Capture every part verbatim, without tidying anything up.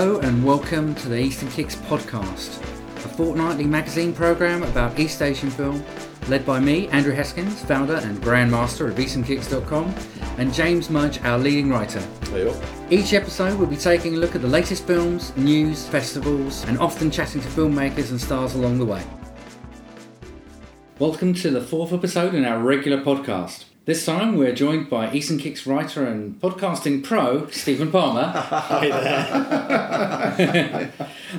Hello and welcome to the Eastern Kicks podcast, a fortnightly magazine programme about East Asian film, led by me, Andrew Heskins, founder and grandmaster of Eastern Kicks dot com, and James Mudge, our leading writer. Hey up. Each episode we'll be taking a look at the latest films, news, festivals, and often chatting to filmmakers and stars along the way. Welcome to the fourth episode in our regular podcast. This time we're joined by Eastern Kicks writer and podcasting pro, Stephen Palmer. Hi there.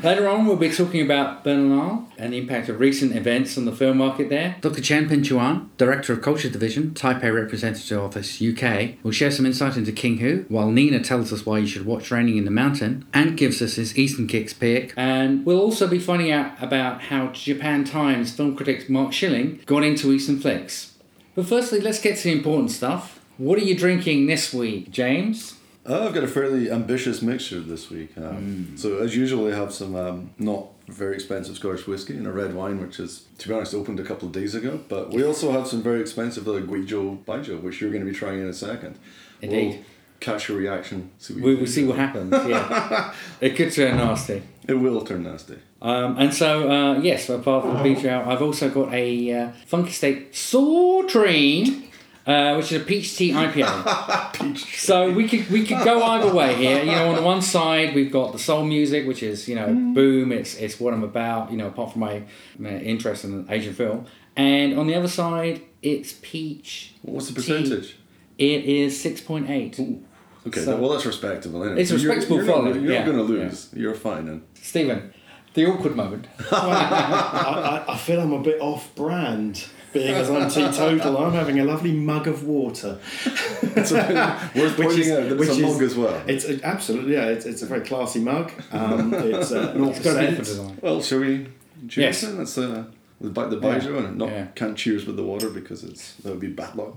Later on we'll be talking about Berlinale and the impact of recent events on the film market there. Doctor Chen Pinchuan, Director of Culture Division, Taipei Representative Office, U K, will share some insight into King Hu, while Nina tells us why you should watch Raining in the Mountain and gives us his Eastern Kicks pick. And we'll also be finding out about how Japan Times film critic Mark Schilling got into Eastern Flicks. But firstly, let's get to the important stuff. What are you drinking this week, James? Uh, I've got a fairly ambitious mixture this week. Um, mm. So as usual, I have some um, not very expensive Scottish whiskey and a red wine, which is, to be honest, opened a couple of days ago. But we also have some very expensive uh, Guizhou Baijiu, which you're going to be trying in a second. Indeed. We'll catch your reaction. See what we will see what happens, yeah. It could turn nasty. It will turn nasty. Um, and so, uh, yes, apart from the peach out, I've also got a uh, Funky State Sautrine, uh, which is a peach tea I P A. peach tea. So we could we could go either way here. You know, on one side we've got the soul music, which is, you know, mm. boom. It's it's what I'm about. You know, apart from my, my interest in Asian film. And on the other side, it's peach. What's the percentage? Tea. It is six point eight. Ooh. Okay, so, well, that's respectable, isn't it? It's respectable for You're, you're, not, you're yeah. not going to lose. Yeah. You're fine, then. Stephen, the awkward moment. I, I, I feel I'm a bit off-brand, being as I'm teetotal. I'm having a lovely mug of water. It's a, worth which pointing is, out that which it's a is, mug as well. It's a, absolutely, yeah. It's, it's a very classy mug. Um, it's uh, not design. Well, shall we cheers yes. then? That's uh, the bite the baijiu, yeah. and not yeah. can't cheers with the water because it's that would be bad luck.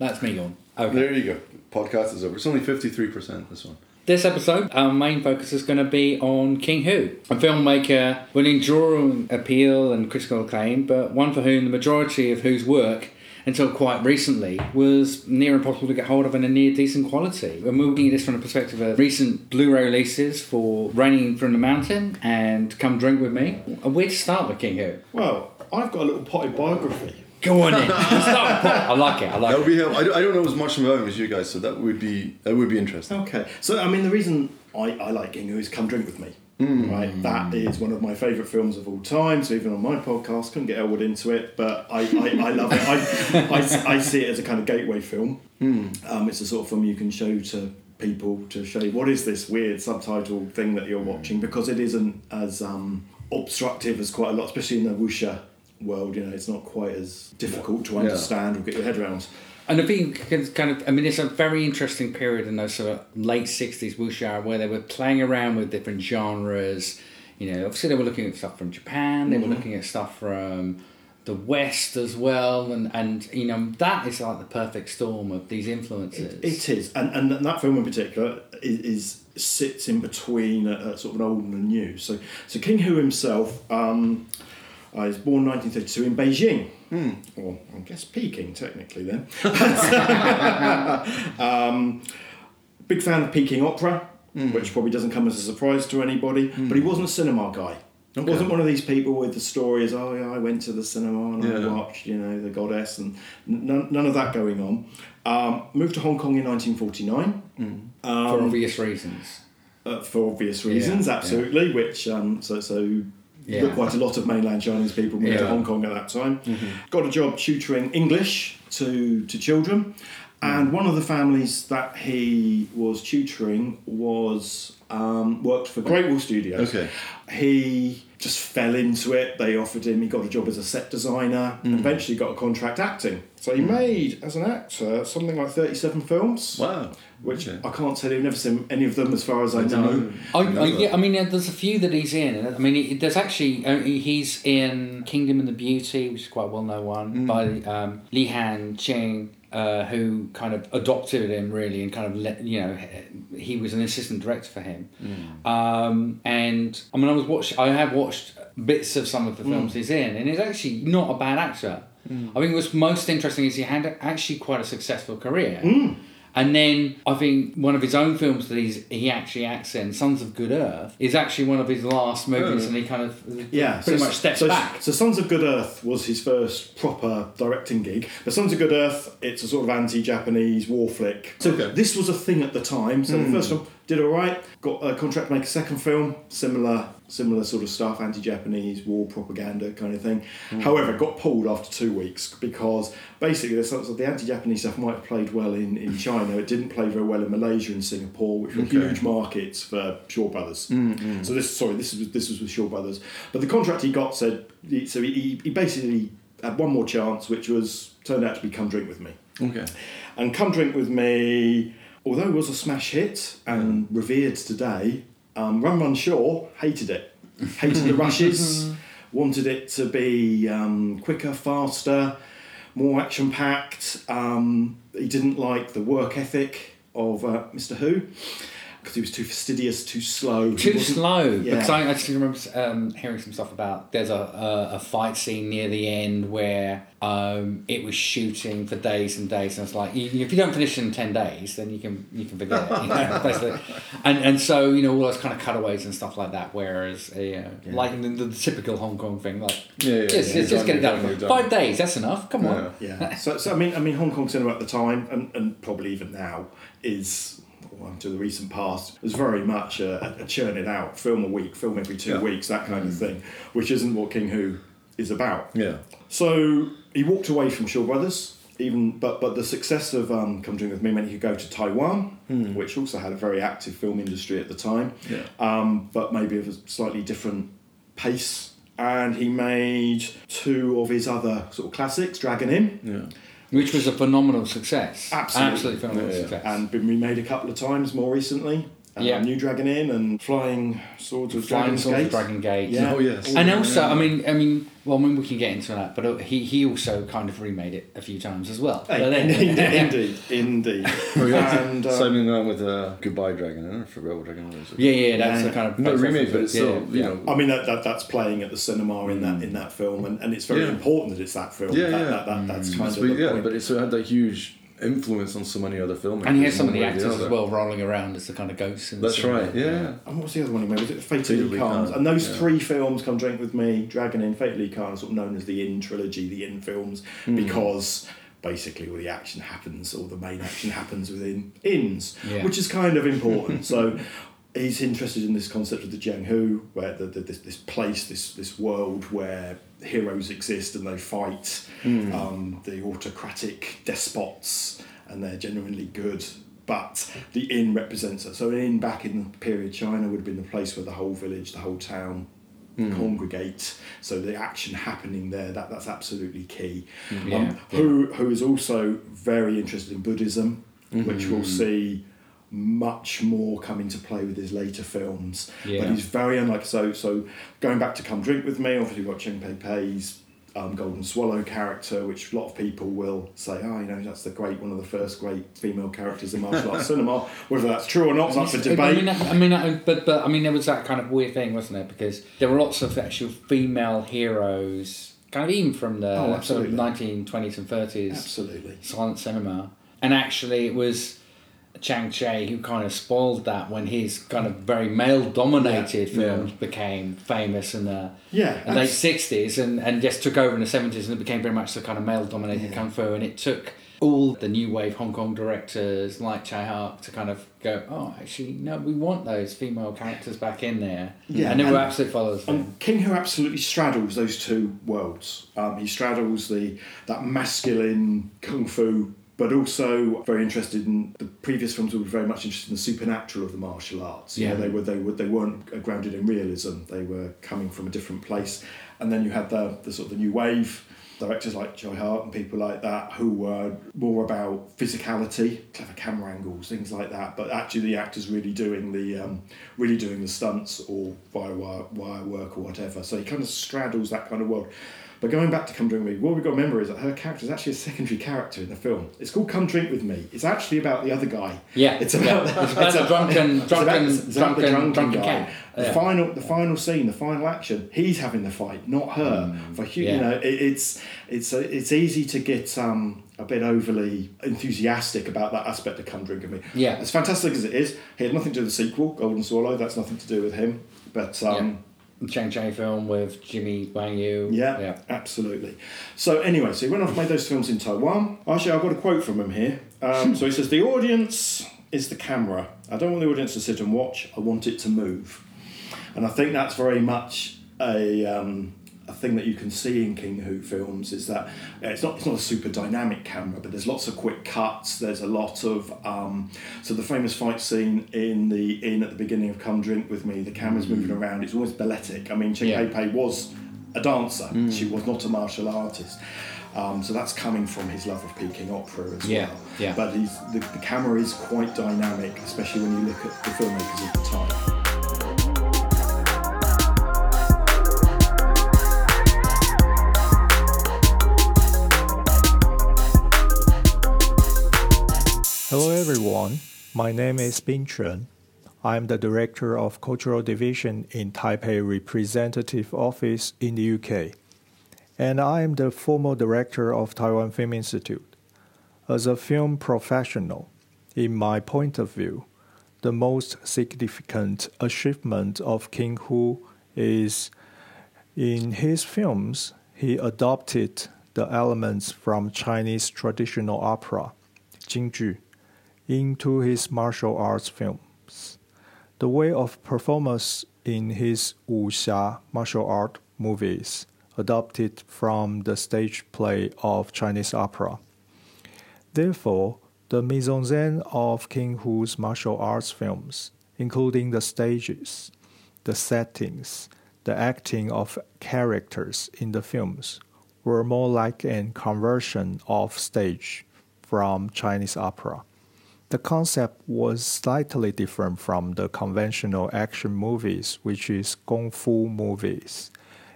That's me gone. Okay. There you go. Podcast is over. It's only fifty-three percent this one. This episode, our main focus is going to be on King Hu, a filmmaker with enduring appeal and critical acclaim, but one for whom the majority of whose work, until quite recently, was near impossible to get hold of in a near decent quality. And we're looking at this from the perspective of recent Blu-ray releases for Raining from the Mountain and Come Drink with Me. Where to start with King Hu? Well, I've got a little potted biography. Go on in. Stop. I like it. I like that would be it. Helpful. I don't, I don't know as much about him as you guys, so that would be that would be interesting. Okay. So I mean, the reason I, I like King Hu is Come Drink with Me. Mm. Right. That is one of my favourite films of all time. So even on my podcast, couldn't get Elwood into it, but I, I, I love it. I, I, I see it as a kind of gateway film. Mm. Um, it's the sort of film you can show to people to show what is this weird subtitle thing that you're watching, because it isn't as um, obstructive as quite a lot, especially in the Wuxia world. You know, it's not quite as difficult to understand yeah. or get your head around. And I think it's kind of, I mean, it's a very interesting period in those sort of late sixties Wuxia where they were playing around with different genres. You know, obviously they were looking at stuff from Japan, they mm-hmm. were looking at stuff from the West as well, and, and you know, that is like the perfect storm of these influences. It, it is, and and that film in particular is, is sits in between a, a sort of an old and a new. So, so King Hu himself, um, I was born nineteen thirty-two in Beijing, mm. or I guess Peking technically then. um, big fan of Peking Opera, mm. which probably doesn't come as a surprise to anybody, mm. but he wasn't a cinema guy. He okay. wasn't one of these people with the stories, oh yeah, I went to the cinema and yeah. I watched, you know, The Goddess, and none, none of that going on. Um, moved to Hong Kong in nineteen forty-nine. Mm. Um, for obvious reasons. Uh, for obvious reasons, yeah, absolutely, yeah. which, um, so... so Yeah. But quite a lot of mainland Chinese people moved yeah. to Hong Kong at that time. Mm-hmm. Got a job tutoring English to, to children. And mm. one of the families that he was tutoring was um, worked for Great Wall Studios. Okay. He just fell into it. They offered him. He got a job as a set designer. Mm. And eventually got a contract acting. So he mm. made, as an actor, something like thirty-seven films. Wow. Which okay. I can't tell you, I've never seen any of them as far as I know. know. I, I, yeah, I mean, there's a few that he's in. I mean, there's actually, he's in Kingdom and the Beauty, which is quite a well-known one, mm. by um, Li Han Ching, uh, who kind of adopted him, really, and kind of, let, you know, he was an assistant director for him. Mm. Um, and, I mean, I was watch, I have watched bits of some of the films mm. he's in, and he's actually not a bad actor. Mm. I think what's most interesting is he had actually quite a successful career. Mm. And then I think one of his own films that he's, he actually acts in, Sons of Good Earth, is actually one of his last movies, oh. and he kind of yeah, pretty so, much steps so, back. So Sons of Good Earth was his first proper directing gig. But Sons of Good Earth, it's a sort of anti-Japanese war flick. So okay. this was a thing at the time. So mm. the first film did all right, got a contract to make a second film, similar... similar sort of stuff, anti-Japanese, war propaganda kind of thing. Mm. However, got pulled after two weeks because basically the, sort of the anti-Japanese stuff might have played well in, in China. It didn't play very well in Malaysia and Singapore, which were okay. huge markets for Shaw Brothers. Mm-hmm. So this, sorry, this was this was with Shaw Brothers. But the contract he got said, so he, he basically had one more chance, which was turned out to be Come Drink With Me. Okay. And Come Drink With Me, although it was a smash hit and revered today, Um, Run Run Shaw hated it, hated the rushes, wanted it to be um, quicker, faster, more action-packed. Um, he didn't like the work ethic of uh, Mister Hu because he was too fastidious, too slow. Too slow. Yeah. Because I actually remember um, hearing some stuff about there's a, a, a fight scene near the end where um, it was shooting for days and days, and it's like you, if you don't finish in ten days, then you can you can forget it. You know, basically. And and so you know all those kind of cutaways and stuff like that. Whereas you know, yeah. like the, the typical Hong Kong thing, like yeah, yeah, just, yeah, just, just get it done. done. Five days, that's enough. Come yeah. on. Yeah. so so I mean I mean Hong Kong cinema at the time and, and probably even now is. Well, to the recent past, it was very much a, a churn it out, film a week, film every two yeah. weeks, that kind mm. of thing, which isn't what King Hu is about. Yeah. So he walked away from Shaw Brothers, even but but the success of um, Come Drink With Me meant he could go to Taiwan, mm. which also had a very active film industry at the time, yeah. um, but maybe of a slightly different pace. And he made two of his other sort of classics, Dragon Inn. Yeah. Which was a phenomenal success. Absolutely. Absolutely phenomenal yeah. success. And been remade a couple of times more recently. Um, yeah. New Dragon Inn and Flying Swords of Flying Dragon's Swords Gate. Of Dragon Gate. Yeah. Oh, yes. And also, I mean, I mean, well, I mean, we can get into that, but he, he also kind of remade it a few times as well. Hey, indeed, indeed, indeed. Well, yeah. And, um, same thing went with uh, Goodbye Dragon Inn, for Rebel Dragon Inn. Yeah, yeah, that's yeah. the kind of... No remake, but it's yeah, still, you yeah. know... I mean, that, that that's playing at the cinema in that in that film, and, and it's very yeah. important that it's that film. Yeah, that, yeah. That, that, that's mm. kind but, of the yeah, point. But it's, it had that huge... influence on so many other filmmakers. And he has some of the actors the as well rolling around as the kind of ghosts. In the That's right, yeah. yeah. And what was the other one he made? Was it Fate of Lee Khan? And those yeah. three films, Come Drink With Me, Dragon Inn, Fate of Lee Khan, sort of known as the Inn trilogy, the Inn films, mm. because basically all the action happens, all the main action happens within inns, yeah. which is kind of important. So he's interested in this concept of the Zhenghu, where the, the, this, this place, this this world where heroes exist and they fight mm. um, the autocratic despots, and they're genuinely good. But the inn represents it. So an inn back in the period China would have been the place where the whole village, the whole town mm. congregate. So the action happening there, that, that's absolutely key. Yeah. Um, who who is also very interested in Buddhism, mm-hmm. which we'll see much more come into play with his later films, yeah. but he's very unlike so so going back to Come Drink With Me, obviously we've got Chen Pei-Pei's um, Golden Swallow character, which a lot of people will say, oh, you know, that's the great one of the first great female characters in martial arts cinema. Whether that's true or not, that's a debate. I mean, I mean, I mean but, but I mean, there was that kind of weird thing, wasn't it? Because there were lots of actual female heroes, kind of even from the oh, sort of nineteen twenties and thirties absolutely. Silent cinema, and actually it was Chang Che who kind of spoiled that when his kind of very male-dominated yeah, films yeah. became famous in the, yeah, the late sixties and, and just took over in the seventies, and it became very much the kind of male-dominated yeah. kung fu, and it took all the new wave Hong Kong directors like Tsui Hark to kind of go, oh, actually, no, we want those female characters back in there. Yeah, and they were absolute followers. Um, King Hu absolutely straddles those two worlds. Um, he straddles the that masculine kung fu, but also very interested in the previous films were very much interested in the supernatural of the martial arts. Yeah, you know, they were they were they weren't grounded in realism. They were coming from a different place. And then you had the the sort of the new wave directors like Tsui Hark and people like that who were more about physicality, clever camera angles, things like that. But actually, the actors really doing the um, really doing the stunts or wire wire work or whatever. So he kind of straddles that kind of world. But going back to Come Drink With Me, what we've got to remember is that her character is actually a secondary character in the film. It's called Come Drink With Me. It's actually about the other guy. Yeah. It's about yeah. the it's a, drunken, drunken, drunken, it's about the drunken, drunken guy. Cat. The yeah. final, the yeah. final scene, the final action. He's having the fight, not her. Mm. For you yeah. know, it, it's it's a, it's easy to get um, a bit overly enthusiastic about that aspect of Come Drink with Me. Yeah. As fantastic as it is, he had nothing to do with the sequel, Golden Swallow, that's nothing to do with him. But um yeah. Chang Chang film with Jimmy Wang Yu. Yeah, yeah, absolutely. So anyway, so he went off and made those films in Taiwan. Actually, I've got a quote from him here. Um, so he says, "The audience is the camera. I don't want the audience to sit and watch. I want it to move." And I think that's very much a... Um, a thing that you can see in King Hu films is that it's not it's not a super dynamic camera, but there's lots of quick cuts. There's a lot of um, so the famous fight scene in the inn at the beginning of Come Drink With Me, the camera's mm. moving around. It's always balletic. I mean, Cheng yeah. Pei Pei was a dancer. Mm. She was not a martial artist. Um, so that's coming from his love of Peking Opera as yeah. well. Yeah. But he's, the, the camera is quite dynamic, especially when you look at the filmmakers of the time. Hello everyone, my name is Pinchuan. I'm the Director of Cultural Division in Taipei Representative Office in the U K, and I am the former Director of Taiwan Film Institute. As a film professional, in my point of view, the most significant achievement of King Hu is in his films, he adopted the elements from Chinese traditional opera, Jingju, into his martial arts films. The way of performance in his Wuxia martial art movies adopted from the stage play of Chinese opera. Therefore, the mise-en-scène of King Hu's martial arts films, including the stages, the settings, the acting of characters in the films, were more like a conversion of stage from Chinese opera. The concept was slightly different from the conventional action movies, which is kung fu movies,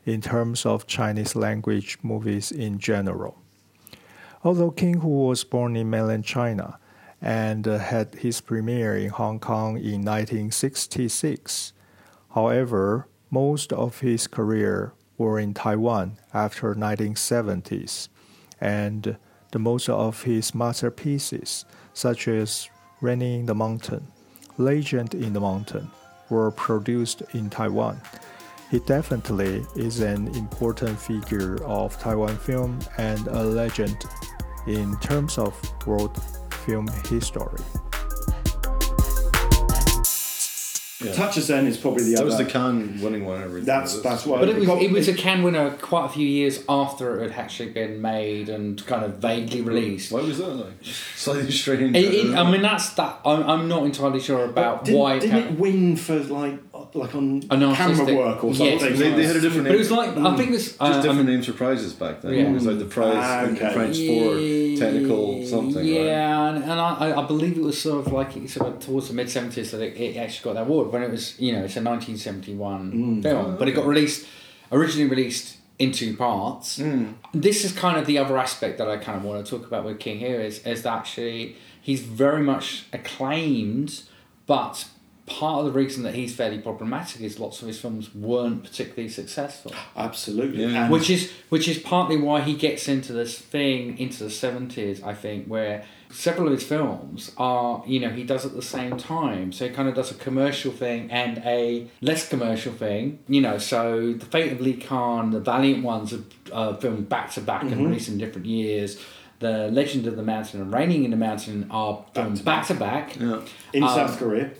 in terms of Chinese language movies in general. Although King Hu was born in mainland China and had his premiere in Hong Kong in nineteen sixty-six, however, most of his career were in Taiwan after nineteen seventies, and the most of his masterpieces, such as Raining in the Mountain, Legend in the Mountain, were produced in Taiwan. He definitely is an important figure of Taiwan film and a legend in terms of world film history. Yeah. Touch of Zen is probably the that other. That was the Cannes winning one. Every that's that's what. But it was it was a Cannes winner quite a few years after it had actually been made and kind of vaguely released. Why was that like? Slightly strange. It, it, I mean, that's that. I'm, I'm not entirely sure about did, why. It didn't can, it win for like like on camera work or something? Yes, they, they had a different. Name. But it was like mm. I think this just uh, different I mean, names for prizes back then. Yeah. It was like the prize ah, okay. in French yeah, for technical something. Yeah, right? and, and I I believe it was sort of like sort of towards the mid seventies that it, it actually got that award. When it was, you know, it's a nineteen seventy-one mm. film, but it got released, originally released in two parts. Mm. This is kind of the other aspect that I kind of want to talk about with King here is, is that actually he's very much acclaimed, but part of the reason that he's fairly problematic is lots of his films weren't particularly successful. Absolutely. Yeah. Which is which is partly why he gets into this thing into the seventies, I think, where several of his films are, you know, he does at the same time. So he kind of does a commercial thing and a less commercial thing, you know. So The Fate of Lee Khan, the Valiant ones are uh, filmed back to back and released in different years. The Legend of the Mountain and Raining in the Mountain are filmed back to back. Yeah. In um, South Korea.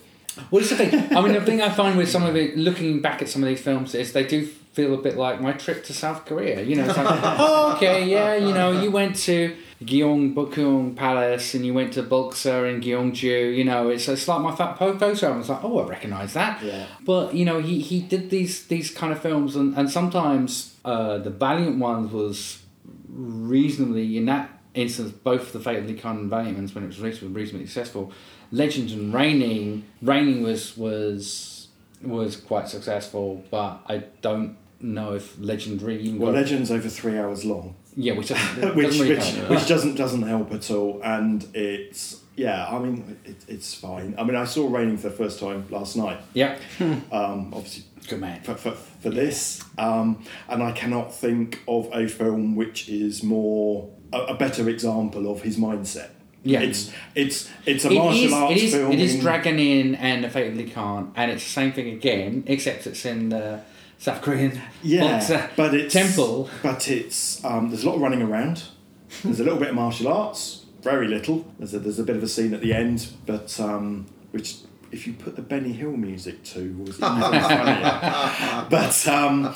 Well, it's the thing. I mean, the thing I find with some of it, looking back at some of these films, is they do feel a bit like my trip to South Korea. You know, it's like, oh, okay, yeah, you know, you went to Gyeongbokgung Palace and you went to Bulsa and Gyeongju. You know, it's it's like my Fat Po photo. I was like, oh, I recognise that. Yeah. But you know, he, he did these these kind of films, and and sometimes uh, the Valiant ones was reasonably in that instance. Both the Fate of Lee Khan and Valiant ones, when it was released, were reasonably successful. Legend and Raining, Raining was was was quite successful, but I don't know if Legend really. Well, worked. Legend's over three hours long. Yeah, which doesn't, which doesn't really which, help. which doesn't doesn't help at all, and it's yeah. I mean, it, it's fine. I mean, I saw Raining for the first time last night. Yeah. um, obviously. Good man. For for, for yeah. this, um, and I cannot think of a film which is more a, a better example of his mindset. Yeah, it's it's it's a it martial is, arts it is, film. It is Dragon Inn and the Fate of Lee Khan, and it's the same thing again, except it's in the South Korean yeah, but it's, temple. But it's um, there's a lot of running around. There's a little bit of martial arts, very little. There's a, there's a bit of a scene at the end, but um, which if you put the Benny Hill music to, was even funnier. But um,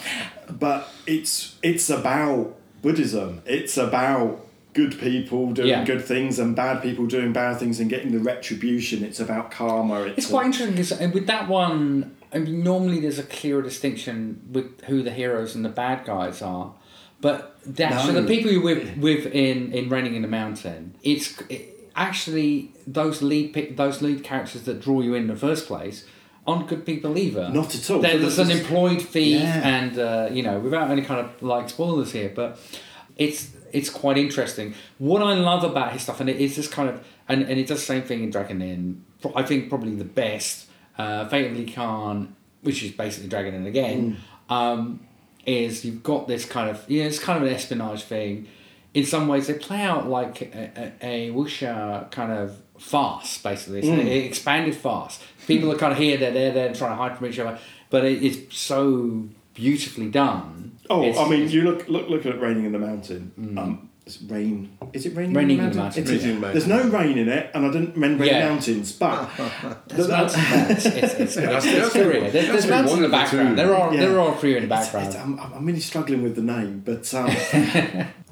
but it's it's about Buddhism. It's about good people doing yeah. good things and bad people doing bad things and getting the retribution. It's about karma. It's, it's quite interesting because with that one, I mean, normally there's a clearer distinction with who the heroes and the bad guys are, but that's no. so the people you're with, with in, in Raining in the Mountain, it's it, actually those lead those lead characters that draw you in, in the first place aren't good people either. Not at all. There's so an is, employed thief yeah. and, uh, you know, without any kind of like spoilers here, but it's... It's quite interesting. What I love about his stuff, and it is this kind of, and, and it does the same thing in Dragon Inn, I think probably the best, uh, Fate of Lee Khan, which is basically Dragon Inn again, mm. um, is you've got this kind of, you know, it's kind of an espionage thing. In some ways, they play out like a, a, a Wuxia kind of farce, basically. It's mm. an expanded farce. People are kind of here, they're there, they're trying to hide from each other, but it, it's so beautifully done. Oh, it's, I mean, you look look look at Raining in the Mountain. Mm. Um, it's rain. Is it Raining, Raining in the Mountain? It is. Yeah. There's no rain in it, and I didn't mean rain yeah. mountains, but there's mountain bats. It's Korea. There's mountains in the background. There are yeah. there are three in the background. It's, it's, I'm, I'm really struggling with the name, but um,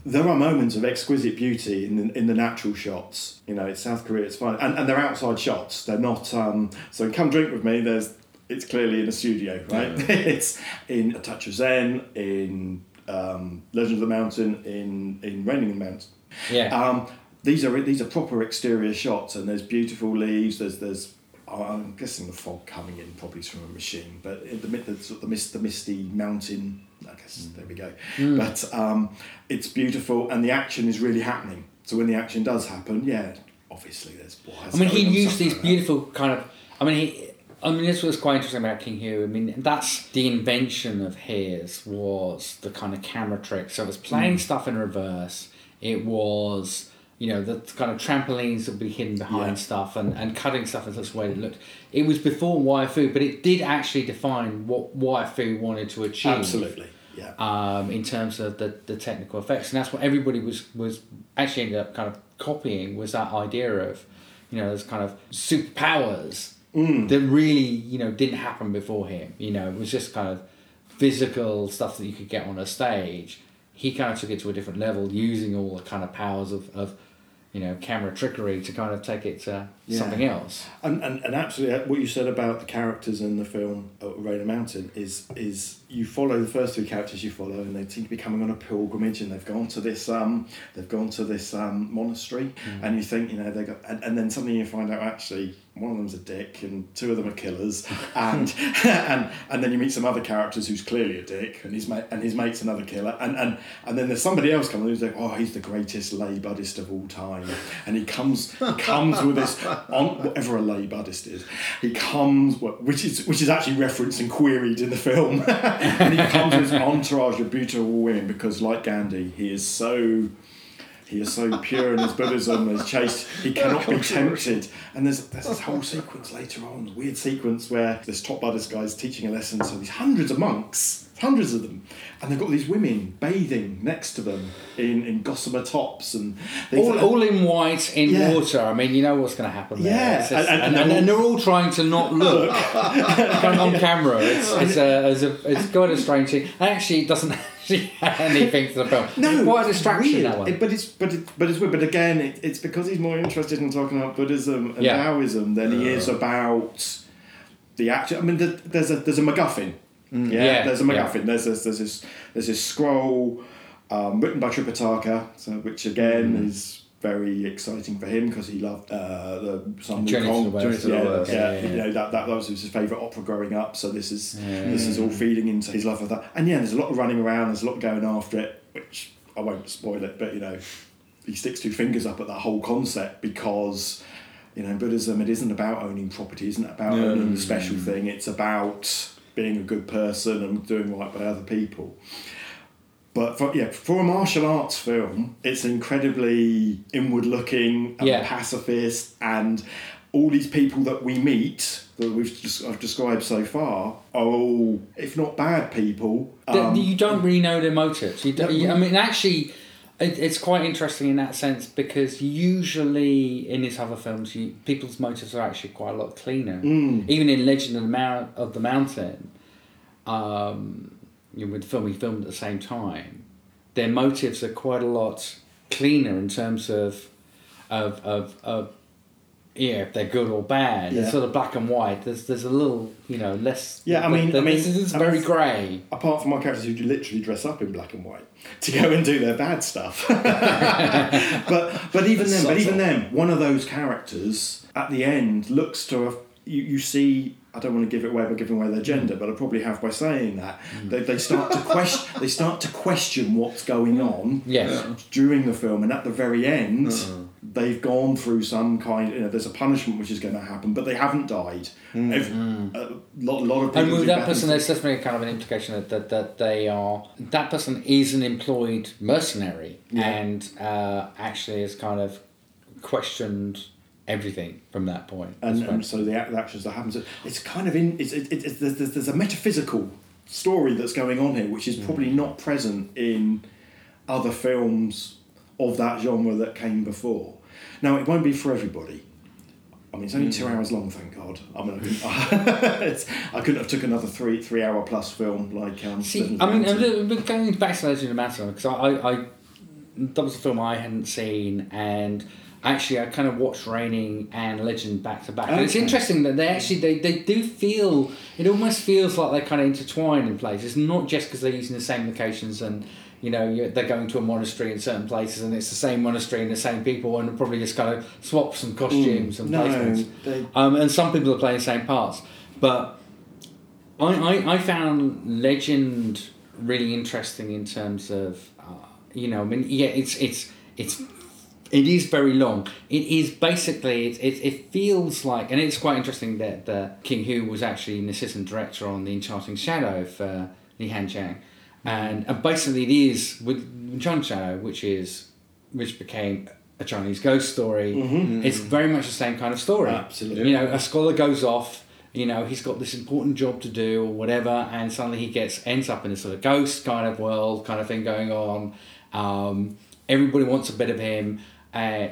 there are moments of exquisite beauty in the, in the natural shots. You know, it's South Korea. It's fine, and and they're outside shots. They're not. Um, so come drink with me. There's. It's clearly in a studio, right? Yeah. It's in A Touch of Zen, in um, Legend of the Mountain, in, in Raining in the Mountain. Yeah. Um, these are these are proper exterior shots, and there's beautiful leaves. There's there's oh, I'm guessing the fog coming in probably from a machine, but the the the, mist, the misty mountain. I guess mm. there we go. Mm. But um, it's beautiful, and the action is really happening. So when the action does happen, yeah, obviously there's. I mean, he used these beautiful like kind of. I mean he. I mean, this was quite interesting about King Hu. I mean, that's the invention of his was the kind of camera trick. So it was playing mm. stuff in reverse. It was, you know, the kind of trampolines that would be hidden behind yeah. stuff and, and cutting stuff in such a way that it looked. It was before Waifu, but it did actually define what Waifu wanted to achieve. Absolutely, yeah. Um, in terms of the, the technical effects. And that's what everybody was, was actually ended up kind of copying was that idea of, you know, those kind of superpowers. Mm. That really, you know, didn't happen before him. You know, it was just kind of physical stuff that you could get on a stage. He kind of took it to a different level, using all the kind of powers of, of you know, camera trickery to kind of take it to yeah. something else. And, and and absolutely, what you said about the characters in the film Raining in the Mountain is is you follow the first three characters you follow, and they seem to be coming on a pilgrimage, and they've gone to this um they've gone to this um monastery, mm. and you think you know they got, and, and then suddenly you find out actually. One of them's a dick, and two of them are killers, and and and then you meet some other characters who's clearly a dick, and his mate and his mate's another killer, and and and then there's somebody else coming who's like, oh, he's the greatest lay Buddhist of all time, and he comes he comes with this on whatever a lay Buddhist is, he comes which is which is actually referenced and queried in the film, and he comes with his entourage of beautiful women because, like Gandhi, he is so. He is so pure in his Buddhism, his chaste. He cannot be tempted. And there's there's this whole sequence later on, weird sequence where this top Buddhist guy is teaching a lesson to these hundreds of monks, hundreds of them, and they've got these women bathing next to them in, in gossamer tops and all like all in white in yeah. water. I mean, you know what's going to happen. There. Yeah, just, and, and, and, and, and they're all trying to not look on camera. It's it's a it's, a, it's quite a strange thing. Actually, it doesn't. Anything for the film. No, it's quite a distraction weird. That one. It, but it's but it, but it's weird. But again, it, it's because he's more interested in talking about Buddhism and yeah. Taoism than uh. he is about the actual. I mean, the, there's a there's a MacGuffin. Mm. Yeah, yeah, there's a MacGuffin. Yeah. There's this there's this there's this scroll um, written by Tripitaka, so, which again mm. is very exciting for him because he loved uh, the Sun Wukong. Yeah, yeah, yeah, yeah. You know, that, that was his favourite opera growing up, so this is yeah. this is all feeding into his love of that. And yeah, there's a lot of running around, there's a lot going after it, which I won't spoil it, but you know, he sticks two fingers up at that whole concept because, you know, in Buddhism, it isn't about owning property, it isn't about yeah. owning the special thing, it's about being a good person and doing right by other people. But for, yeah, for a martial arts film, it's incredibly inward-looking and yeah. pacifist, and all these people that we meet that we've just, I've described so far are all, if not bad people, um, you don't really know their motives. You don't, you, I mean, actually, it, it's quite interesting in that sense, because usually in these other films, you, people's motives are actually quite a lot cleaner. Mm. Even in Legend of the, Mount, of the Mountain, um, you know, with the film we filmed at the same time, their motives are quite a lot cleaner in terms of of of. of yeah, if they're good or bad, yeah. It's sort of black and white. There's there's a little, you know, less... Yeah, I mean... The, I mean this is very grey. Apart from my characters who literally dress up in black and white to go and do their bad stuff. but but even then, but even then, one of those characters at the end looks to... A, you, you see... I don't want to give it away by giving away their gender, but I probably have by saying that. Mm. They, they start to question. They start to question what's going on yes. during the film, and at the very end, uh-huh. they've gone through some kind. You know, there's a punishment which is going to happen, but they haven't died. Mm. If, mm. A lot, lot of people. And with that person, there's definitely kind of an implication that, that that they are that person is an employed mercenary, yeah. and uh, actually is kind of questioned. Everything from that point, and, and so the, the actions that happens, it's kind of in. It's, it, it's there's, there's a metaphysical story that's going on here, which is probably mm. not present in other films of that genre that came before. Now it won't be for everybody. I mean, it's only mm. two hours long, thank God. I mean, I couldn't, it's, I couldn't have took another three three hour plus film like. Um, See, I mean, I'm going back to Legend of the Mountain because I, I, I that was a film I hadn't seen and. Actually, I kind of watched Raining and Legend back to back. And it's interesting that they actually, they, they do feel, it almost feels like they're kind of intertwined in places. It's not just because they're using the same locations and, you know, they're going to a monastery in certain places and it's the same monastery and the same people and probably just kind of swaps and costumes mm, and placements. No, they... um, and some people are playing the same parts. But I, I, I found Legend really interesting in terms of, uh, you know, I mean, yeah, it's it's it's... It is very long. It is basically, it, it it feels like, and it's quite interesting that uh, King Hu was actually an assistant director on The Enchanting Shadow for Li Hanjiang. And, and basically it is, with Enchanting Shadow, which is, which became A Chinese Ghost Story, mm-hmm. it's very much the same kind of story. Absolutely. You know, a scholar goes off, you know, he's got this important job to do or whatever, and suddenly he gets, ends up in a sort of ghost kind of world kind of thing going on. Um, everybody wants a bit of him. Uh,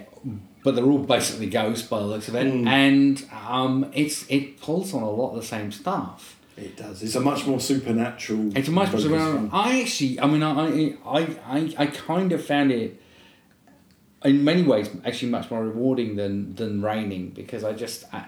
but they're all basically ghosts by the looks of it, mm. and um, it's it pulls on a lot of the same stuff. It does. It's a much more supernatural. It's a much more supernatural. I actually, I mean, I, I, I, I kind of found it in many ways actually much more rewarding than than Raining because I just I,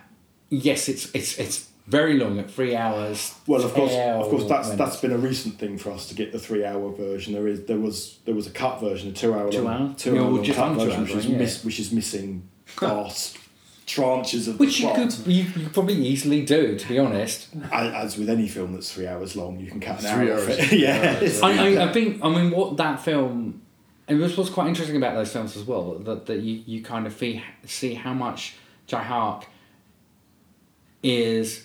yes, it's it's it's. Very long at three hours. Well, of course, of course, that's minutes. That's been a recent thing for us to get the three-hour version. There is there was there was a cut version, a two-hour two long, hour? two yeah, hour long cut version, hour, which is yeah. miss, which is missing vast tranches of which the plot. Which you could you, you probably easily do, to be honest. As with any film that's three hours long, you can cut an three hour hours. Of it. yeah, hours, yeah. I, I, I think I mean what that film. And this was quite interesting about those films as well. That that you, you kind of see see how much Tsui Hark is.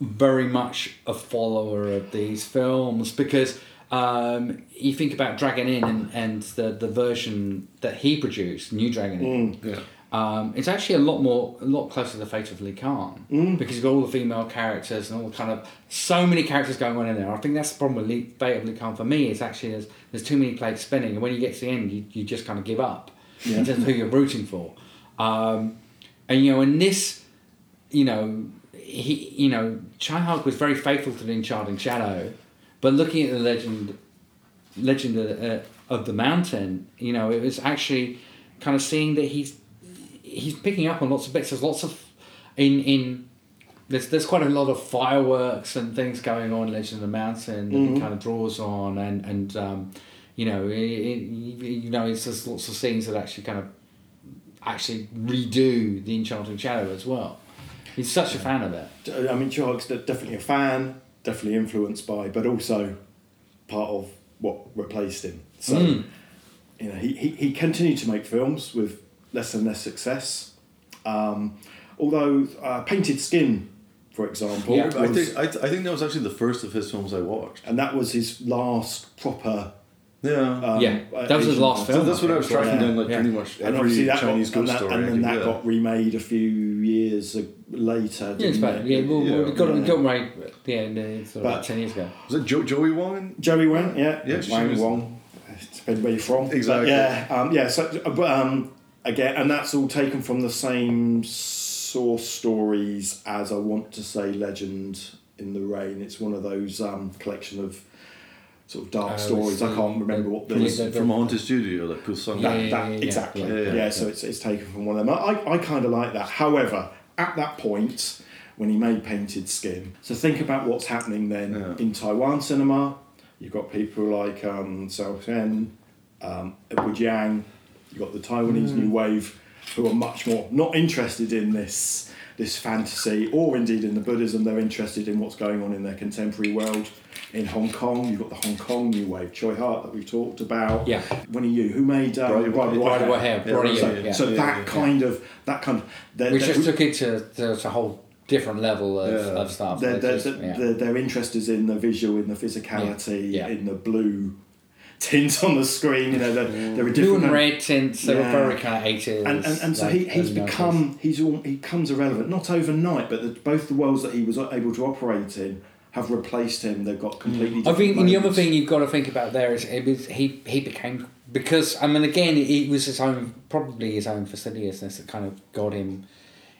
Very much a follower of these films because um, you think about Dragon Inn and, and the, the version that he produced, New Dragon Inn. Mm, yeah. um, it's actually a lot more, a lot closer to the Fate of Lee Khan mm. because you've got all the female characters and all the kind of so many characters going on in there. I think that's the problem with Lee, Fate of Lee Khan for me. It's actually there's, there's too many plates spinning, and when you get to the end, you, you just kind of give up yeah. in terms of who you're rooting for. Um, and you know, in this, you know. He, you know, Tsui Hark was very faithful to The Enchanting Shadow, but looking at the legend, legend of, uh, of the Mountain, you know, it was actually kind of seeing that he's he's picking up on lots of bits. There's lots of in in there's there's quite a lot of fireworks and things going on in Legend of the Mountain that mm-hmm. he kind of draws on, and and um, you know, it, it, you know, it's there's lots of scenes that actually kind of actually redo The Enchanting Shadow as well. He's such a fan of it. I mean, Tsui Hark's definitely a fan, definitely influenced by, but also part of what replaced him. So, mm. you know, he, he, he continued to make films with less and less success. Um, although uh, Painted Skin, for example. Yeah, was, I think I, I think that was actually the first of his films I watched, and that was his last proper. Yeah, um, yeah, that was his last film. So that's what I was tracking yeah. down, like yeah. pretty much every and that Chinese got, Ghost and that, Story, and then that yeah. got remade a few years later. Didn't yeah, it's about, it? yeah, well, yeah, well, it got yeah. got made yeah, no, sort of like ten years ago. Was it jo- Joey Wang? Joey Wang, yeah, yeah, yeah Wang was... Wang. Depends where you're from, exactly. But yeah, um, yeah. So, but um, again, and that's all taken from the same source stories as I want to say, Legend in the Rain. It's one of those um, collection of. Sort of dark uh, stories. I can't remember what those from, from Haunted Studio, like Pulsung. Yeah, yeah, yeah, yeah, exactly. Yeah, yeah, yeah, yeah. yeah, so it's it's taken from one of them. I, I kind of like that. However, at that point, when he made Painted Skin, so think about what's happening then yeah. in Taiwan cinema. You've got people like um, Tsui Hark, um, Edward Yang. You've got the Taiwanese mm. new wave, who are much more not interested in this this fantasy, or indeed in the Buddhism. They're interested in what's going on in their contemporary world. In Hong Kong, you've got the Hong Kong new wave, Tsui Hark that we've talked about. Yeah. Winnie Yu, who made um, Bride White Hair. Hair. Yeah, so, yeah. so yeah, that yeah, kind yeah. of that kind of they're, which they're, just took it to, to, to a whole different level of, yeah. of stuff. Their yeah. interest is in the visual, in the physicality, yeah. Yeah. in the blue tint on the screen. You know, there mm. are different blue and red tints. They yeah. were very kind of eighties. And, and, and so like, he, he's become nineties. he's all, he becomes irrelevant not overnight, but the, both the worlds that he was able to operate in. Have replaced him. They've got completely. Different I think moments. The other thing you've got to think about there is it was, he he became because I mean again it was his own probably his own fastidiousness that kind of got him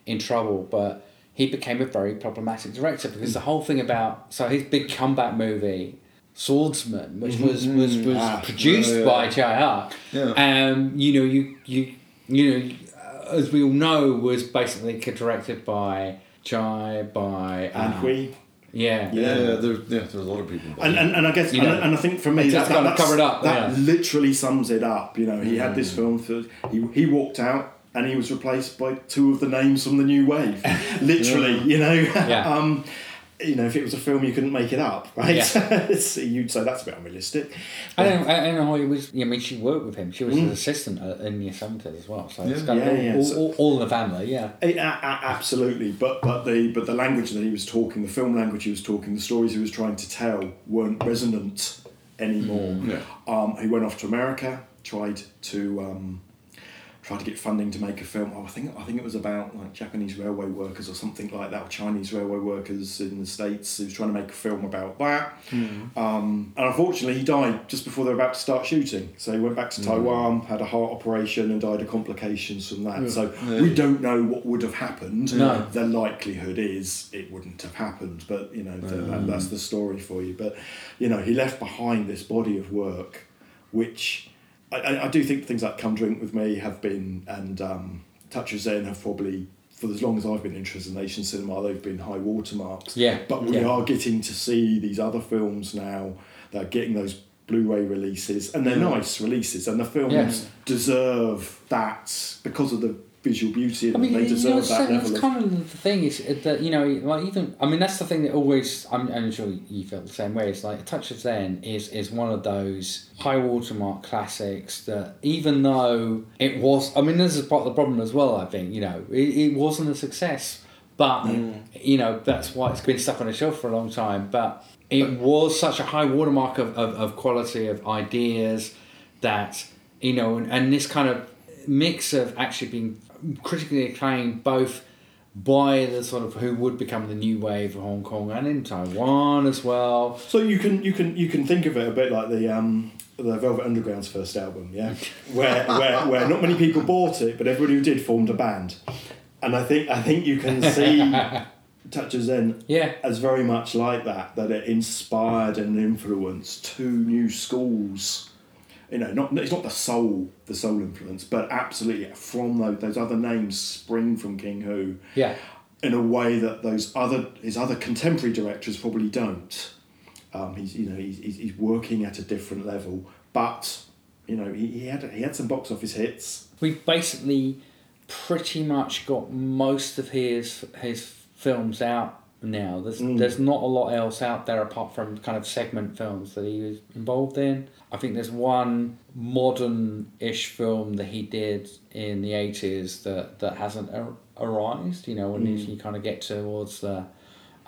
in trouble. But he became a very problematic director because mm. the whole thing about so his big comeback movie Swordsman, which was mm-hmm. was, was, was ah, produced yeah, yeah. by Tsui Hark, yeah. um, you know you you you know as we all know was basically directed by Chai by um, and Hui. Yeah, yeah, yeah. There, yeah, there's a lot of people. And and, and I guess, you know, and, and I think for me, that, that, that's, covered up, that yeah. literally sums it up. You know, he mm. had this film. For, he he walked out, and he was replaced by two of the names from the new wave. Literally, yeah. you know, yeah. um, you know, if it was a film, you couldn't make it up, right? Yeah. So you'd say that's a bit unrealistic. But, I don't, I don't know how he was. I mean, she worked with him. She was mm. an assistant in the Yosemite as well. So yeah. it's kind of yeah, all, yeah. all, all, all in the family, yeah. It, uh, absolutely, but but the but the language that he was talking, the film language he was talking, the stories he was trying to tell weren't resonant anymore. Mm. Yeah. Um, he went off to America, tried to. Um, tried to get funding to make a film. Oh, I think I think it was about like Japanese railway workers or something like that, or Chinese railway workers in the States. He was trying to make a film about that. Mm. Um, and unfortunately, he died just before they were about to start shooting. So he went back to mm. Taiwan, had a heart operation and died of complications from that. Yeah. So yeah. we don't know what would have happened. No. The likelihood is it wouldn't have happened, but you know, um. that, that's the story for you. But you know, he left behind this body of work, which... I, I do think things like Come Drink With Me have been, and um, Touch of Zen have probably, for as long as I've been interested in Asian cinema, they've been high watermarks. Yeah. But we yeah. are getting to see these other films now that are getting those Blu-ray releases, and they're yeah. nice releases, and the films yeah. deserve that because of the visual beauty, and I mean, they deserve you know, that level. That's kind of the thing is that, you know, like even, I mean, that's the thing that always, I'm, I'm sure you felt the same way, it's like A Touch of Zen is, is one of those high watermark classics that even though it was, I mean, this is part of the problem as well, I think, you know, it, it wasn't a success, but, mm. you know, that's why it's been stuck on a shelf for a long time, but it but, was such a high watermark of, of, of quality, of ideas that, you know, and, and this kind of mix of actually being critically acclaimed both by the sort of who would become the new wave of Hong Kong and in Taiwan as well. So you can you can you can think of it a bit like the um the Velvet Underground's first album, yeah, where where where not many people bought it, but everybody who did formed a band, and I think I think you can see Touch of Zen yeah. as very much like that, that it inspired and influenced two new schools. You know, not it's not the soul, the soul influence, but absolutely from those, those other names spring from King Hu. Yeah. In a way that those other his other contemporary directors probably don't. Um, he's you know he's he's working at a different level, but you know he, he had he had some box office hits. We basically pretty much got most of his his films out now. There's mm. there's not a lot else out there apart from kind of segment films that he was involved in. I think there's one modern-ish film that he did in the eighties that, that hasn't ar- arised, you know, when mm. you kind of get towards the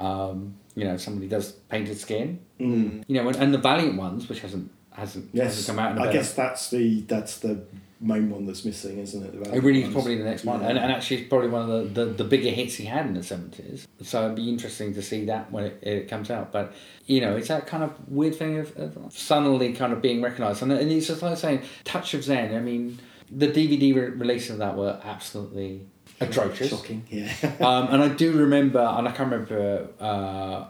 Um, you know, somebody does Painted Skin. Mm. You know, and, and the Valiant Ones, which hasn't hasn't, yes. hasn't come out. In a I bit. guess that's the that's the main one that's missing, isn't it? The it really ones. is probably the next one, yeah. and and actually it's probably one of the, the, the bigger hits he had in the seventies. So it'd be interesting to see that when it, it comes out. But you know, it's that kind of weird thing of, of suddenly kind of being recognised, and, and it's just like saying Touch of Zen. I mean, the D V D re- release of that were absolutely. Atrocious. Shocking, yeah. um, and I do remember, and I can't remember uh,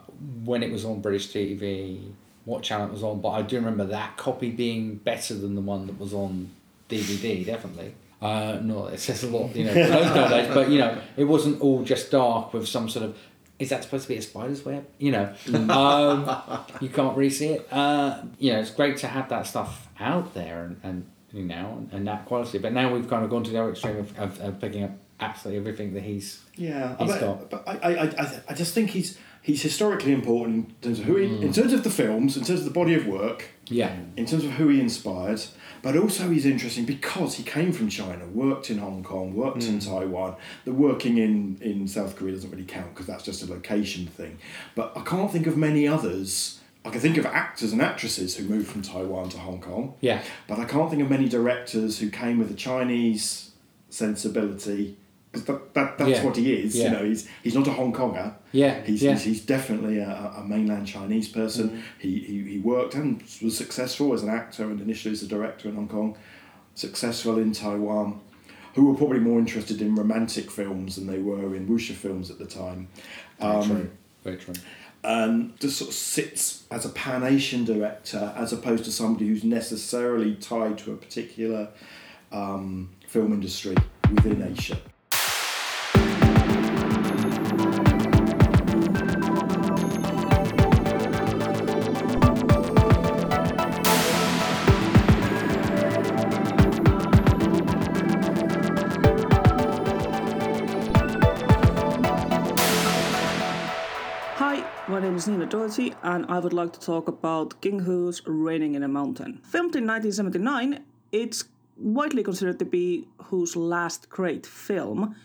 when it was on British T V, what channel it was on, but I do remember that copy being better than the one that was on D V D, definitely. Uh, no, it says a lot, you know, for those nowadays, but, you know, it wasn't all just dark with some sort of, is that supposed to be a spider's web? You know, um, you can't really see it. Uh, you know, it's great to have that stuff out there and, and you know, and that quality, but now we've kind of gone to the other extreme of, of, of picking up absolutely everything that he's yeah he's but, got. But I, I I I just think he's he's historically important in terms of who he, mm. in terms of the films, in terms of the body of work, yeah, in terms of who he inspired. But also he's interesting because he came from China, worked in Hong Kong, worked mm. in Taiwan. The working in, in South Korea doesn't really count because that's just a location thing. But I can't think of many others. I can think of actors and actresses who moved from Taiwan to Hong Kong. Yeah. But I can't think of many directors who came with a Chinese sensibility. Because that, that, that's yeah. what he is, yeah. you know, he's he's not a Hong Konger. Yeah. He's yeah. He's, he's definitely a, a mainland Chinese person. Mm-hmm. He, he he worked and was successful as an actor and initially as a director in Hong Kong, successful in Taiwan, who were probably more interested in romantic films than they were in wuxia films at the time. Um, Very true. Very true. Um, just sort of sits as a Pan-Asian director as opposed to somebody who's necessarily tied to a particular um, film industry within Asia. And I would like to talk about King Hu's Raining in the Mountain. Filmed in nineteen seventy-nine, it's widely considered to be Hu's last great film,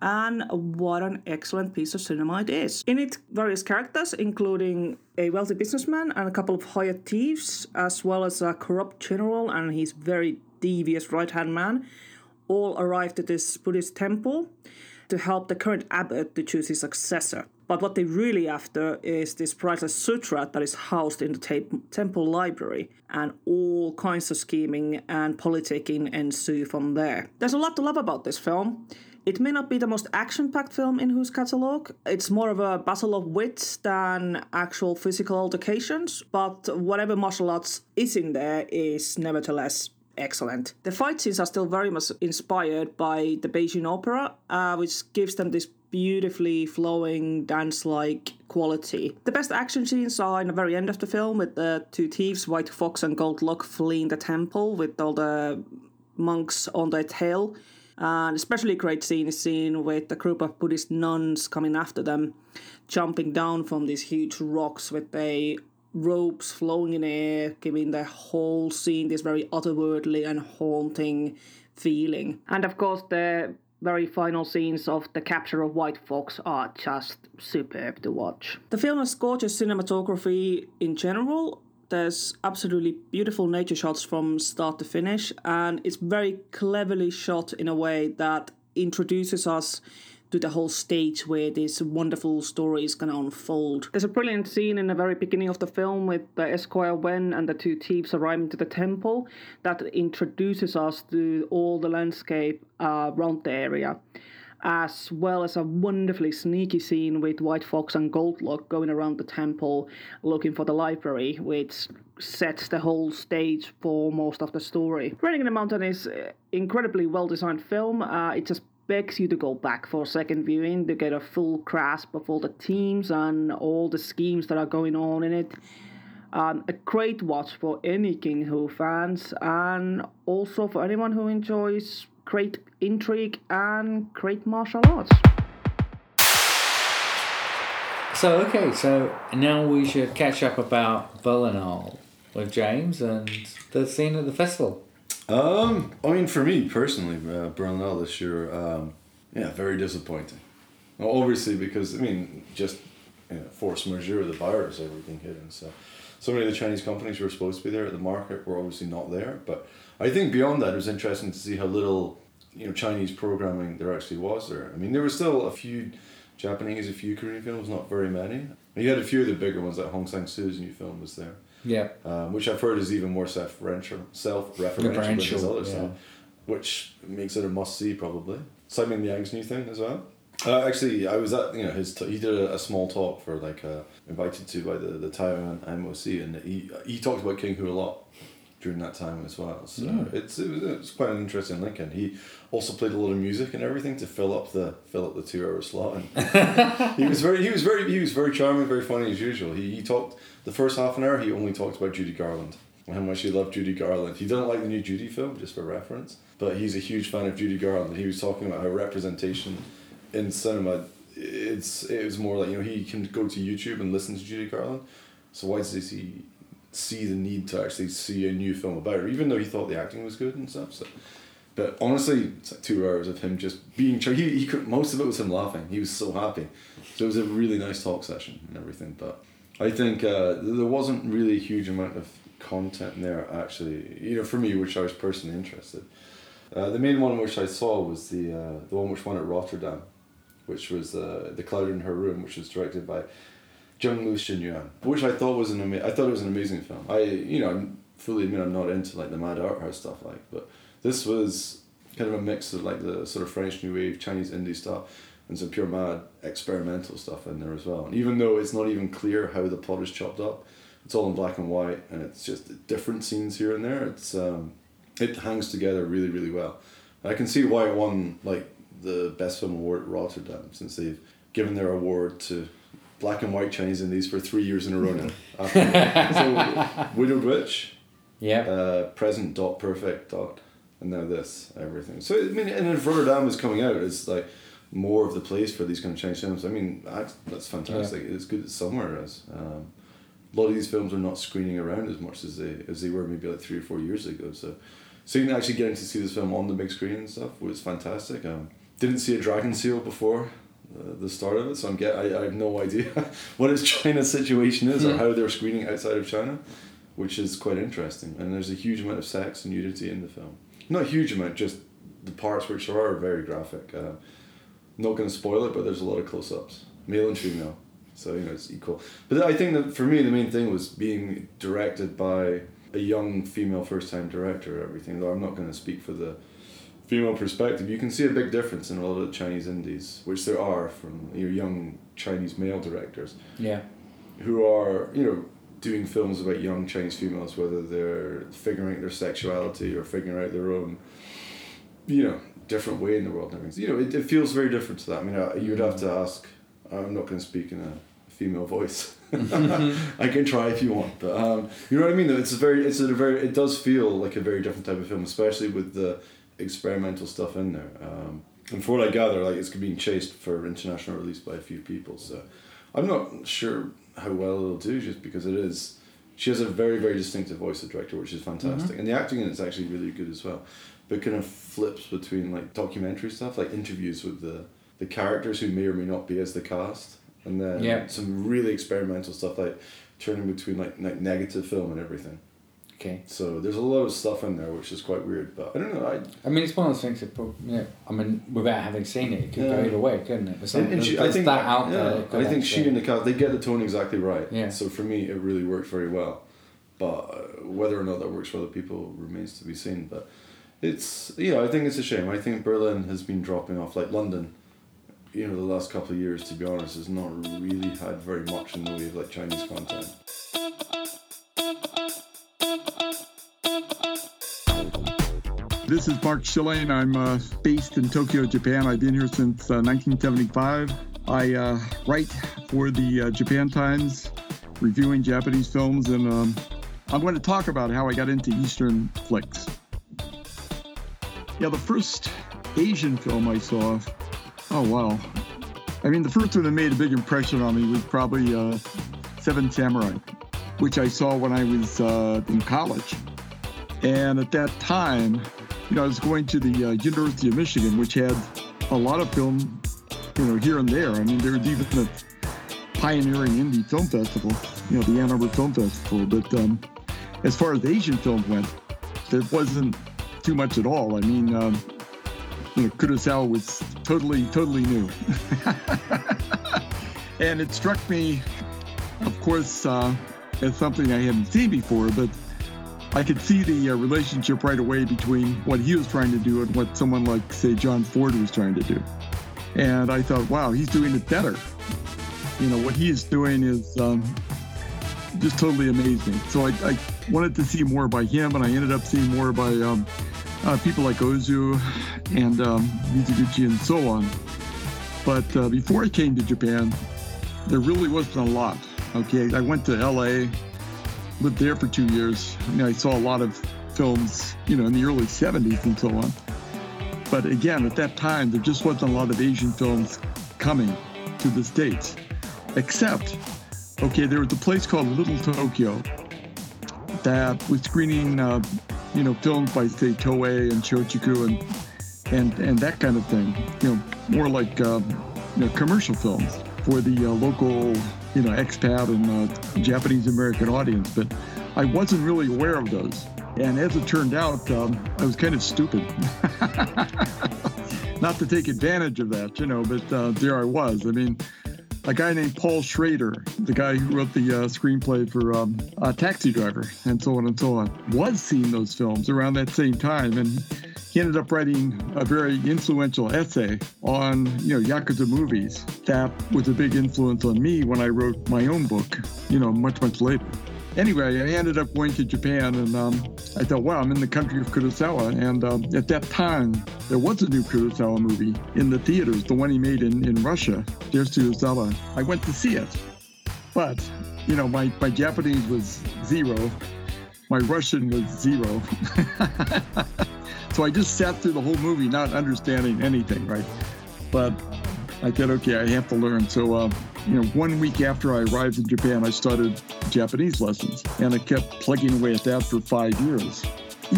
and what an excellent piece of cinema it is. In it, various characters, including a wealthy businessman and a couple of hired thieves, as well as a corrupt general and his very devious right-hand man, all arrived at this Buddhist temple to help the current abbot to choose his successor. But what they're really after is this priceless sutra that is housed in the te- temple library, and all kinds of scheming and politicking ensue from there. There's a lot to love about this film. It may not be the most action-packed film in Hu's catalogue. It's more of a battle of wits than actual physical altercations, but whatever martial arts is in there is nevertheless excellent. The fight scenes are still very much inspired by the Peking Opera, uh, which gives them this beautifully flowing, dance-like quality. The best action scenes are in the very end of the film, with the two thieves, White Fox and Goldlock, fleeing the temple with all the monks on their tail. And especially great scene is seen with a group of Buddhist nuns coming after them, jumping down from these huge rocks with their ropes flowing in air, giving the whole scene this very otherworldly and haunting feeling. And of course, the very final scenes of the capture of White Fox are just superb to watch. The film has gorgeous cinematography in general. There's absolutely beautiful nature shots from start to finish, and it's very cleverly shot in a way that introduces us to the whole stage where this wonderful story is going to unfold. There's a brilliant scene in the very beginning of the film with the Esquire Wen and the two thieves arriving to the temple that introduces us to all the landscape uh, around the area, as well as a wonderfully sneaky scene with White Fox and Goldlock going around the temple looking for the library, which sets the whole stage for most of the story. Raining in the Mountain is an incredibly well-designed film. Uh, it's just begs you to go back for a second viewing to get a full grasp of all the themes and all the schemes that are going on in it. Um, a great watch for any King Hu fans, and also for anyone who enjoys great intrigue and great martial arts. So, okay, so now we should catch up about Berlinale with James and the scene at the festival. Um, I mean, for me personally, uh, Berlinale this year, um, yeah, very disappointing. Obviously, because I mean, just you know, force majeure, the virus, everything hitting. So, so many of the Chinese companies who were supposed to be there at the market were obviously not there. But I think beyond that, it was interesting to see how little, you know, Chinese programming there actually was there. I mean, there were still a few Japanese, a few Korean films, not very many. You had a few of the bigger ones, like Hong Sang-soo's new film was there. Yeah. Um, which I've heard is even more self-referential, self-referential than his other yeah. stuff, which makes it a must-see probably. Simon Liang's new thing as well. Uh, actually, I was at, you know, his t- he did a, a small talk for, like, uh, invited to by the, the Taiwan M O C, and he he talked about King Hu a lot during that time as well. So mm. it's it was, it was quite an interesting link, and he also played a lot of music and everything to fill up the fill up the two hour slot. And he was very he was very he was very charming, very funny as usual. He he talked the first half an hour. He only talked about Judy Garland and how much he loved Judy Garland. He didn't like the new Judy film, just for reference, but he's a huge fan of Judy Garland. He was talking about how representation in cinema, it's it was more like, you know, he can go to YouTube and listen to Judy Garland. So why does he see? see the need to actually see a new film about her, even though he thought the acting was good and stuff. So, but honestly, it's like two hours of him just being ch- he he could, most of it was him laughing. He was so happy. So it was a really nice talk session and everything. But I think uh, there wasn't really a huge amount of content in there actually, you know, for me, which I was personally interested. Uh, the main one which I saw was the uh, the one which won at Rotterdam, which was uh, The Cloud in Her Room, which was directed by Zhenglu Shenyuan, which I thought was an ama- I thought it was an amazing film. I, you know, I fully admit I'm not into like the mad art house stuff, like, but this was kind of a mix of like the sort of French New Wave, Chinese indie stuff, and some pure mad experimental stuff in there as well. And even though it's not even clear how the plot is chopped up, it's all in black and white, and it's just different scenes here and there. It's um, it hangs together really, really well. I can see why it won like the Best Film Award at Rotterdam, since they've given their award to black and white Chinese indies for three years in a row now. After, so, Widowed Witch, yeah, uh, Present Dot Perfect Dot, and now this, everything. So I mean, and if Rotterdam is coming out, it's like more of the place for these kind of Chinese films. I mean, that's, that's fantastic. Yeah. It's good that somewhere it is. Um, a lot of these films are not screening around as much as they as they were maybe like three or four years ago. So, so you can actually getting to see this film on the big screen and stuff was fantastic. Um, didn't see a Dragon Seal before the start of it, so I'm get I, I have no idea what its China's situation is or how they're screening outside of China, which is quite interesting. And there's a huge amount of sex and nudity in the film. Not a huge amount, just the parts which are, are very graphic. Uh, not going to spoil it, but there's a lot of close-ups, male and female, so you know it's equal. But I think that for me the main thing was being directed by a young female first-time director. Everything, though I'm not going to speak for the female perspective, you can see a big difference in a lot of Chinese indies, which there are from your young Chinese male directors, yeah, who are, you know, doing films about young Chinese females, whether they're figuring out their sexuality or figuring out their own, you know, different way in the world. You know, it, it feels very different to that. I mean, I, you'd have to ask. I'm not going to speak in a female voice. I can try if you want, but um, you know what I mean. It's a very, it's a very, it does feel like a very different type of film, especially with the experimental stuff in there, um, and for what I gather, like it's being chased for international release by a few people. So I'm not sure how well it'll do, just because it is. She has a very, very distinctive voice, the director, which is fantastic, mm-hmm. and the acting in it's actually really good as well. But kind of flips between like documentary stuff, like interviews with the the characters who may or may not be as the cast, and then yeah. some really experimental stuff, like turning between like like negative film and everything. Okay. So there's a lot of stuff in there which is quite weird, but I don't know. I, I mean, it's one of those things that, you know, I mean, without having seen it, it could yeah. go either way, couldn't it? There's, and, and she, there's I think that out yeah, there. I think she and the cast, they get the tone exactly right. Yeah. So for me, it really worked very well. But whether or not that works for other people remains to be seen. But it's, yeah, I think it's a shame. I think Berlin has been dropping off, like London, you know, the last couple of years, to be honest, has not really had very much in the way of like Chinese content. This is Mark Schilling. I'm uh, based in Tokyo, Japan. I've been here since uh, nineteen seventy-five. I uh, write for the uh, Japan Times, reviewing Japanese films, and um, I'm going to talk about how I got into Eastern flicks. Yeah, the first Asian film I saw, oh wow. I mean, the first one that made a big impression on me was probably uh, Seven Samurai, which I saw when I was uh, in college. And at that time, you know, I was going to the uh, University of Michigan, which had a lot of film, you know, here and there. I mean, there was even a pioneering indie film festival, you know, the Ann Arbor Film Festival. But um, as far as Asian film went, there wasn't too much at all. I mean, um, you know, Kurosawa was totally, totally new. And it struck me, of course, uh, as something I hadn't seen before, but I could see the uh, relationship right away between what he was trying to do and what someone like, say, John Ford was trying to do. And I thought, wow, he's doing it better. You know, what he is doing is um, just totally amazing. So I, I wanted to see more by him, and I ended up seeing more by um, uh, people like Ozu and um, Mizoguchi and so on. But uh, before I came to Japan, there really wasn't a lot. Okay, I went to L A, lived there for two years. I mean, I saw a lot of films, you know, in the early seventies and so on. But again, at that time, there just wasn't a lot of Asian films coming to the States. Except, okay, there was a place called Little Tokyo that was screening, uh, you know, films by, say, Toei and Shochiku and and and that kind of thing. You know, more like um, you know, commercial films for the uh, local, you know, expat and uh, Japanese-American audience, but I wasn't really aware of those. And as it turned out, um, I was kind of stupid. Not to take advantage of that, you know, but uh, there I was. I mean, a guy named Paul Schrader, the guy who wrote the uh, screenplay for um, uh, Taxi Driver and so on and so on, was seeing those films around that same time. And he ended up writing a very influential essay on, you know, Yakuza movies. That was a big influence on me when I wrote my own book, you know, much, much later. Anyway, I ended up going to Japan, and um, I thought, wow, I'm in the country of Kurosawa. And um, at that time, there was a new Kurosawa movie in the theaters, the one he made in, in Russia, Dear Suzawa. I went to see it, but, you know, my, my Japanese was zero. My Russian was zero. So I just sat through the whole movie not understanding anything, right? But I said, okay, I have to learn. So, uh, you know, one week after I arrived in Japan, I started Japanese lessons. And I kept plugging away at that for five years.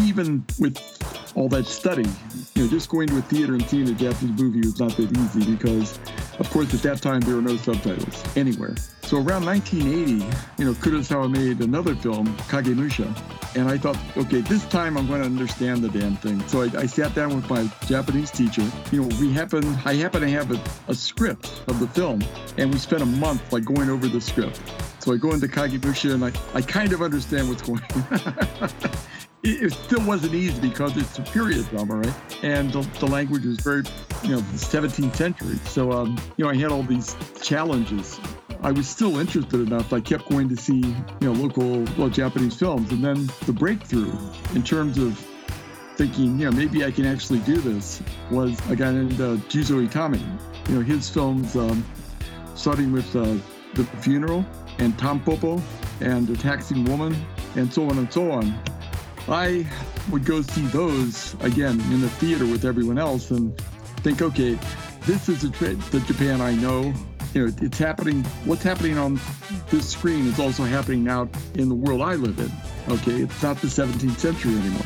Even with all that study, you know, just going to a theater and seeing a Japanese movie was not that easy because, of course, at that time, there were no subtitles anywhere. So around nineteen eighty, you know, Kurosawa made another film, Kagemusha, and I thought, okay, this time I'm going to understand the damn thing. So I, I sat down with my Japanese teacher. You know, we happen, I happen to have a, a script of the film, and we spent a month like going over the script. So I go into Kagemusha, and I, I kind of understand what's going on. it, it still wasn't easy because it's a period drama, right? And the, the language was very, you know, the seventeenth century. So, um, you know, I had all these challenges. I was still interested enough. I kept going to see, you know, local, well, Japanese films. And then the breakthrough in terms of thinking, you know, maybe I can actually do this was a guy named uh, Juzo Itami. You know, his films, um, starting with uh, The Funeral and Tampopo and The Taxing Woman and so on and so on. I would go see those again in the theater with everyone else and think, okay, this is a tra- the Japan I know. You know, it's happening, what's happening on this screen is also happening now in the world I live in, okay? It's not the seventeenth century anymore.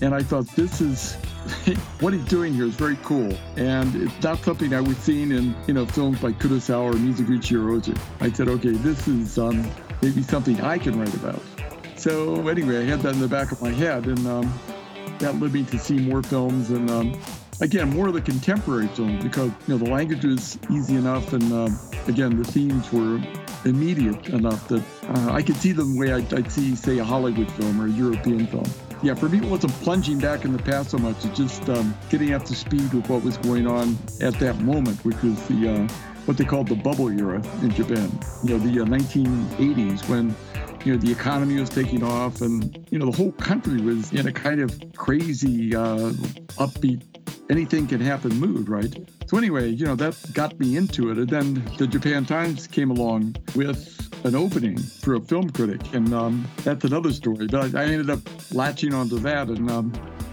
And I thought, this is, what he's doing here is very cool. And it's not something I was seeing in, you know, films by Kurosawa or Mizoguchi or Ozu. I said, okay, this is um, maybe something I can write about. So anyway, I had that in the back of my head, and um, that led me to see more films and, um, again, more of the contemporary films because, you know, the language was easy enough and, uh, again, the themes were immediate enough that uh, I could see them the way I'd, I'd see, say, a Hollywood film or a European film. Yeah, for me, it wasn't plunging back in the past so much. It's just um, getting up to speed with what was going on at that moment, which was the uh, what they called the bubble era in Japan. You know, the uh, nineteen eighties when, you know, the economy was taking off and, you know, the whole country was in a kind of crazy, uh, upbeat, anything can happen mood, right? So anyway, you know, that got me into it. And then the Japan Times came along with an opening for a film critic. And um, that's another story. But I, I ended up latching onto that. And um,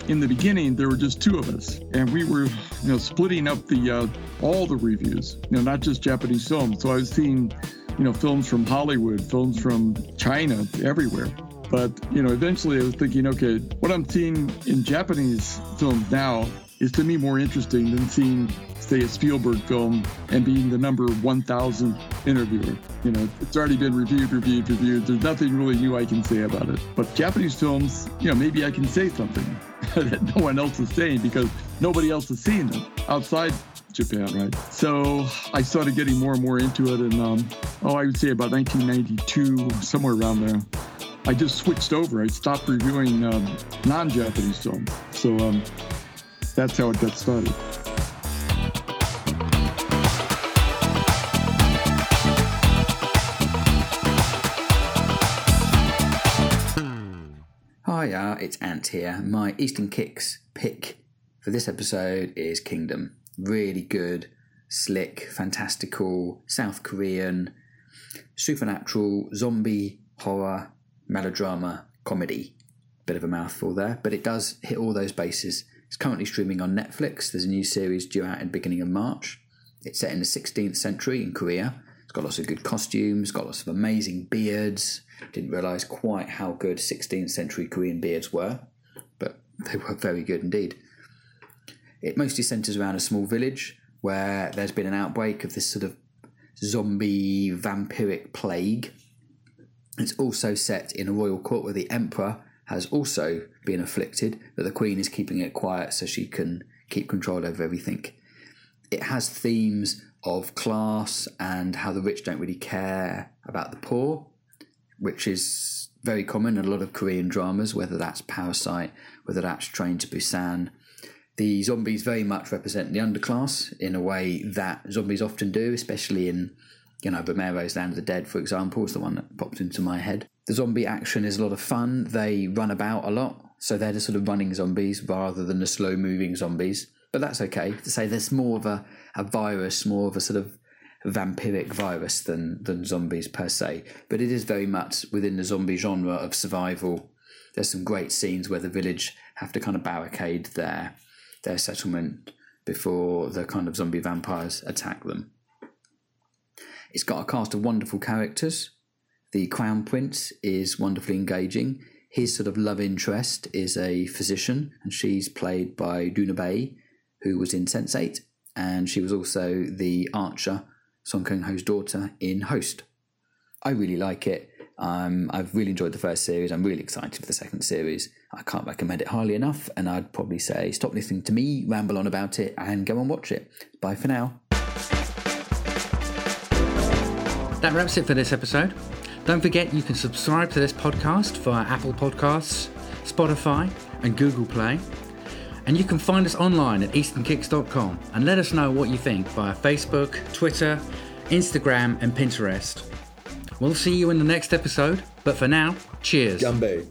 in the beginning, there were just two of us. And we were, you know, splitting up the uh, all the reviews, you know, not just Japanese films. So I was seeing, you know, films from Hollywood, films from China, everywhere. But, you know, eventually I was thinking, okay, what I'm seeing in Japanese films now is to me more interesting than seeing, say, a Spielberg film and being the number one thousand interviewer. You know, it's already been reviewed, reviewed, reviewed. There's nothing really new I can say about it. But Japanese films, you know, maybe I can say something that no one else is saying because nobody else is seeing them outside Japan, right? So I started getting more and more into it. And, um, oh, I would say about nineteen ninety-two, somewhere around there, I just switched over. I stopped reviewing um, non-Japanese films. So um, that's how it got started. Hiya, it's Ant here. My Eastern Kicks pick for this episode is Kingdom. Really good, slick, fantastical, South Korean, supernatural, zombie, horror, melodrama, comedy. Bit of a mouthful there, but it does hit all those bases. It's currently streaming on Netflix. There's a new series due out at the beginning of March. It's set in the sixteenth century in Korea. It's got lots of good costumes, got lots of amazing beards. Didn't realise quite how good sixteenth century Korean beards were, but they were very good indeed. It mostly centres around a small village where there's been an outbreak of this sort of zombie vampiric plague. It's also set in a royal court where the emperor has also been afflicted, but the queen is keeping it quiet so she can keep control over everything. It has themes of class and how the rich don't really care about the poor, which is very common in a lot of Korean dramas, whether that's Parasite, whether that's Train to Busan. The zombies very much represent the underclass in a way that zombies often do, especially in, you know, Romero's Land of the Dead, for example, is the one that popped into my head. The zombie action is a lot of fun. They run about a lot, so they're the sort of running zombies rather than the slow-moving zombies. But that's okay. To say there's more of a, a virus, more of a sort of vampiric virus than, than zombies per se. But it is very much within the zombie genre of survival. There's some great scenes where the village have to kind of barricade their... their settlement before the kind of zombie vampires attack them. It's got a cast of wonderful characters. The Crown Prince is wonderfully engaging. His sort of love interest is a physician, and she's played by Dunabei, who was in Sense eight, and she was also the archer, Song Kang-ho's daughter, in Host. I really like it. Um, I've really enjoyed the first series. I'm really excited for the second series. I can't recommend it highly enough, and I'd probably say stop listening to me, ramble on about it, and go and watch it. Bye for now. That wraps it for this episode. Don't forget you can subscribe to this podcast via Apple Podcasts, Spotify, and Google Play. And you can find us online at Eastern Kicks dot com and let us know what you think via Facebook, Twitter, Instagram, and Pinterest. We'll see you in the next episode, but for now, cheers. Jumbo.